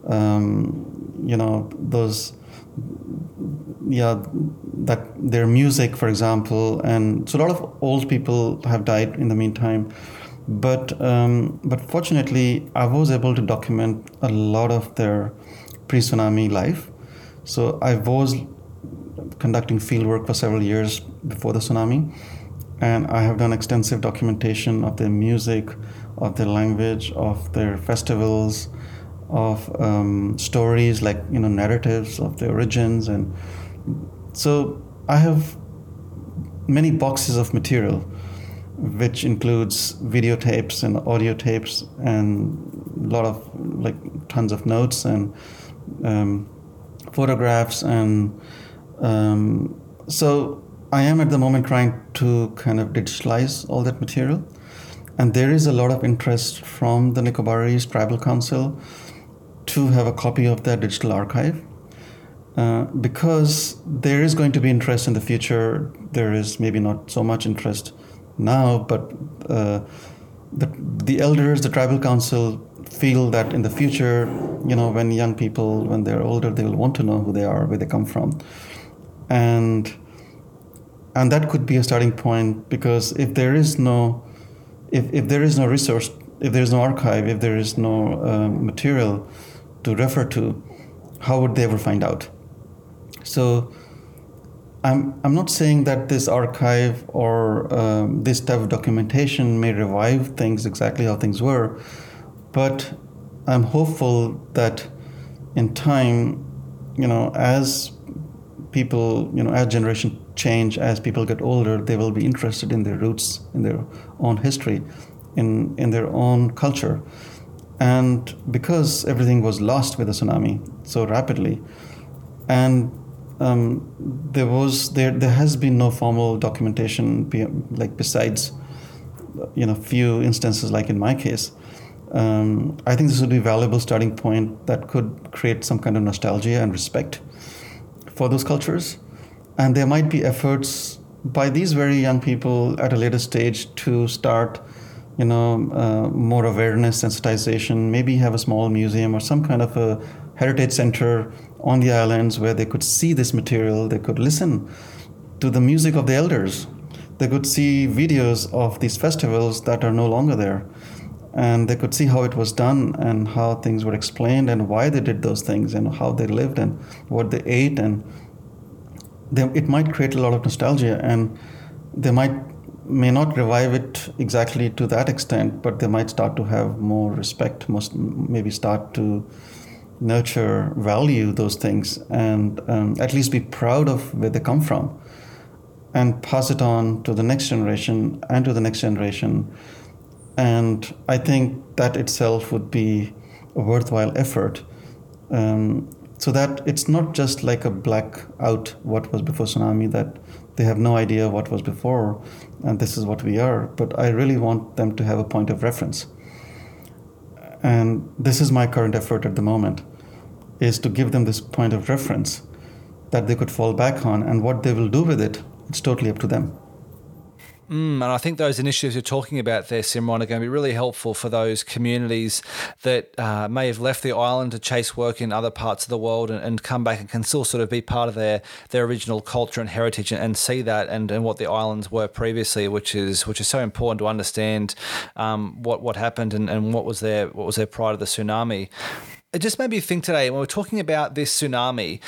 Um, you know, those, yeah, that their music, for example, and so a lot of old people have died in the meantime. But um, but fortunately, I was able to document a lot of their pre-tsunami life. So I was conducting field work for several years before the tsunami, and I have done extensive documentation of their music, of their language, of their festivals, of um, stories like, you know, narratives of the origins. And so I have many boxes of material, which includes videotapes and audio tapes and a lot of, like, tons of notes and um, photographs. And um, so I am at the moment trying to kind of digitalize all that material. And there is a lot of interest from the Nicobarese Tribal Council to have a copy of their digital archive, uh, because there is going to be interest in the future. There is maybe not so much interest now, but uh, the, the elders, the tribal council feel that in the future, you know, when young people, when they're older, they will want to know who they are, where they come from. And, and that could be a starting point, because if there is no, if, if there is no resource, if there is no archive, if there is no uh, material to refer to, how would they ever find out? So I'm I'm not saying that this archive or um, this type of documentation may revive things exactly how things were, but I'm hopeful that in time, you know, as people, you know, as generation change, as people get older, they will be interested in their roots, in their own history, in in their own culture. And because everything was lost with the tsunami so rapidly, and um, there was there there has been no formal documentation, like, besides, you know, few instances like in my case, um, I think this would be a valuable starting point that could create some kind of nostalgia and respect for those cultures. And there might be efforts by these very young people at a later stage to start, you know, uh, more awareness, sensitization, maybe have a small museum or some kind of a heritage center on the islands where they could see this material, they could listen to the music of the elders, they could see videos of these festivals that are no longer there, and they could see how it was done and how things were explained and why they did those things and how they lived and what they ate. And they, it might create a lot of nostalgia, and they might may not revive it exactly to that extent, but they might start to have more respect, most, maybe start to nurture, value those things, and um, at least be proud of where they come from. and pass it on to the next generation and to the next generation. And I think that itself would be a worthwhile effort. Um, so that it's not just like a blackout, what was before tsunami, that they have no idea what was before and this is what we are. But I really want them to have a point of reference. And this is my current effort at the moment, is to give them this point of reference that they could fall back on, and what they will do with it, it's totally up to them. Mm, and I think those initiatives you're talking about there, Simron, are going to be really helpful for those communities that uh, may have left the island to chase work in other parts of the world and, and come back and can still sort of be part of their, their original culture and heritage and, and see that and, and what the islands were previously, which is which is so important to understand um, what what happened and, and what was their what was their prior to the tsunami. It just made me think today when we're talking about this tsunami,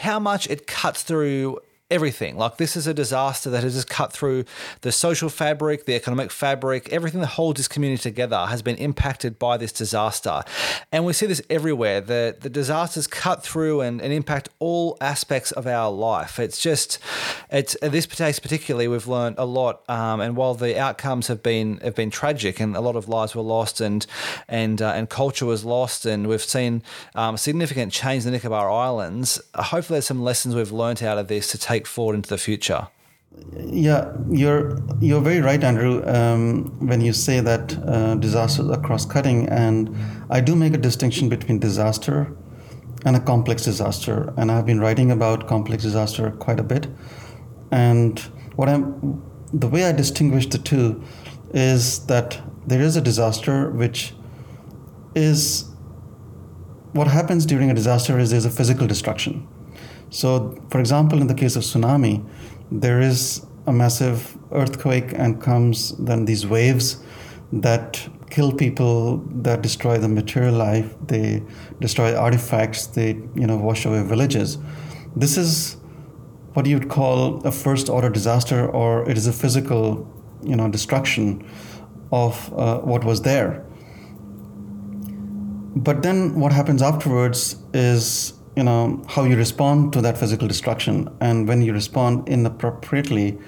how much it cuts through everything. Like, this is a disaster that has just cut through the social fabric, the economic fabric, everything that holds this community together has been impacted by this disaster. And we see this everywhere. The the disasters cut through and, and impact all aspects of our life. It's just, it's this case particularly, we've learned a lot. Um, and while the outcomes have been have been tragic and a lot of lives were lost and and uh, and culture was lost, and we've seen um, significant change in the Nicobar Islands, hopefully there's some lessons we've learned out of this to take forward into the future. Yeah, you're you're very right, Andrew, um, when you say that uh, disasters are cross-cutting. And I do make a distinction between disaster and a complex disaster. And I've been writing about complex disaster quite a bit. And what I'm, the way I distinguish the two is that there is a disaster, which is what happens during a disaster is there's a physical destruction. So, for example, in the case of tsunami, there is a massive earthquake and comes then these waves that kill people, that destroy the material life, they destroy artifacts, they, you know, wash away villages. This is what you'd call a first-order disaster, or it is a physical, you know, destruction of uh, what was there. But then what happens afterwards is, you know, how you respond to that physical destruction. And when you respond inappropriately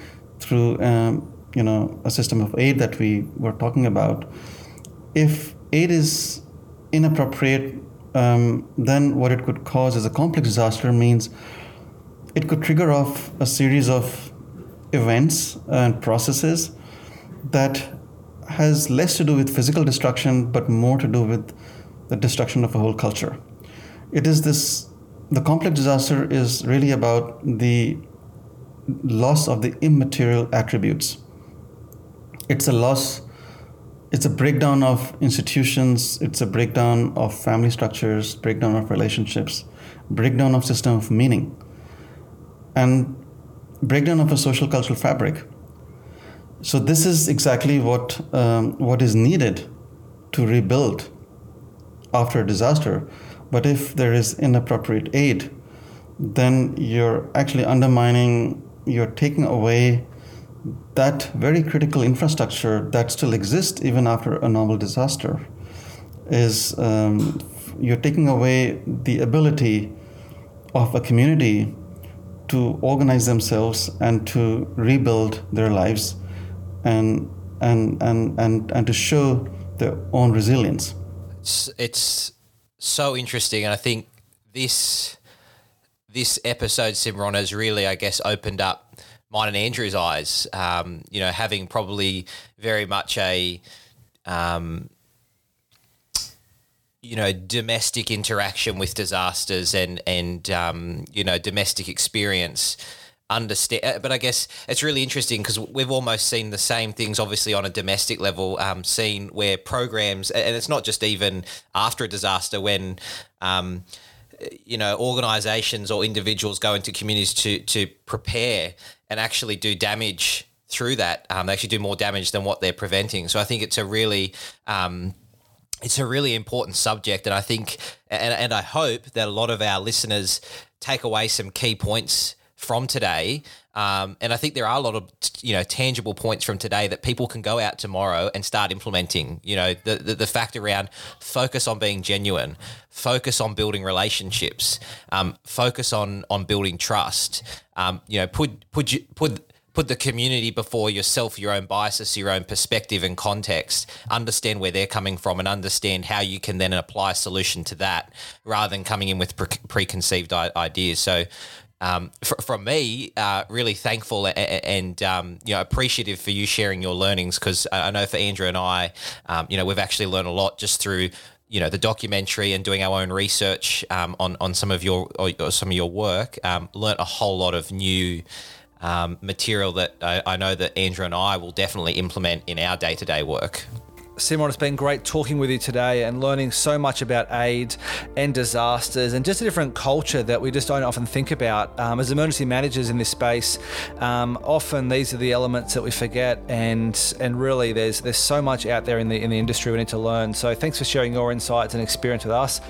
through, um, you know, a system of aid that we were talking about, if aid is inappropriate, um, then what it could cause as a complex disaster means it could trigger off a series of events and processes that has less to do with physical destruction, but more to do with the destruction of a whole culture. It is this, the complex disaster is really about the loss of the immaterial attributes. It's a loss, it's a breakdown of institutions, it's a breakdown of family structures, breakdown of relationships, breakdown of system of meaning, and breakdown of a social cultural fabric. So this is exactly what um, what is needed to rebuild after a disaster. But if there is inappropriate aid, then you're actually undermining, you're taking away that very critical infrastructure that still exists even after a normal disaster. Is um, you're taking away the ability of a community to organize themselves and to rebuild their lives and and and and, and to show their own resilience. It's, it's so interesting, and I think this this episode, Simron, has really, I guess, opened up mine and Andrew's eyes. Um, you know, having probably very much a um, you know, domestic interaction with disasters and and um, you know, domestic experience. Understand, but I guess it's really interesting because we've almost seen the same things, obviously on a domestic level, um, seen where programs, and it's not just even after a disaster, when um, you know, organisations or individuals go into communities to to prepare and actually do damage through that. Um, they actually do more damage than what they're preventing. So I think it's a really um, it's a really important subject, and I think, and and I hope that a lot of our listeners take away some key points from today, um, and I think there are a lot of, you know, tangible points from today that people can go out tomorrow and start implementing. You know, the the, the fact around focus on being genuine, focus on building relationships, um, focus on on building trust. Um, you know, put put put put the community before yourself, your own biases, your own perspective and context, understand where they're coming from and understand how you can then apply a solution to that rather than coming in with pre- preconceived I- ideas. So um, fr- from me, uh, really thankful and, and um, you know, appreciative for you sharing your learnings, because I know for Andrew and I, um, you know, we've actually learned a lot just through you know, the documentary and doing our own research um, on, on some of your or, or some of your work, um, learnt a whole lot of new um, material that I, I know that Andrew and I will definitely implement in our day-to-day work. Simron, it's been great talking with you today and learning so much about aid and disasters and just a different culture that we just don't often think about. Um, as emergency managers in this space, um, often these are the elements that we forget, and and really there's there's so much out there in the in the industry we need to learn. So thanks for sharing your insights and experience with us.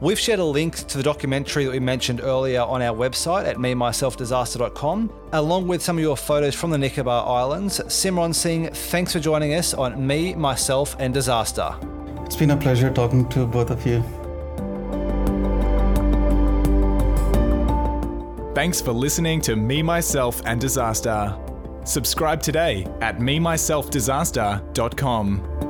We've shared a link to the documentary that we mentioned earlier on our website at me myself disaster dot com, along with some of your photos from the Nicobar Islands. Simron Singh, thanks for joining us on Me, Myself, and Disaster. It's been a pleasure talking to both of you. Thanks for listening to Me, Myself, and Disaster. Subscribe today at me myself disaster dot com.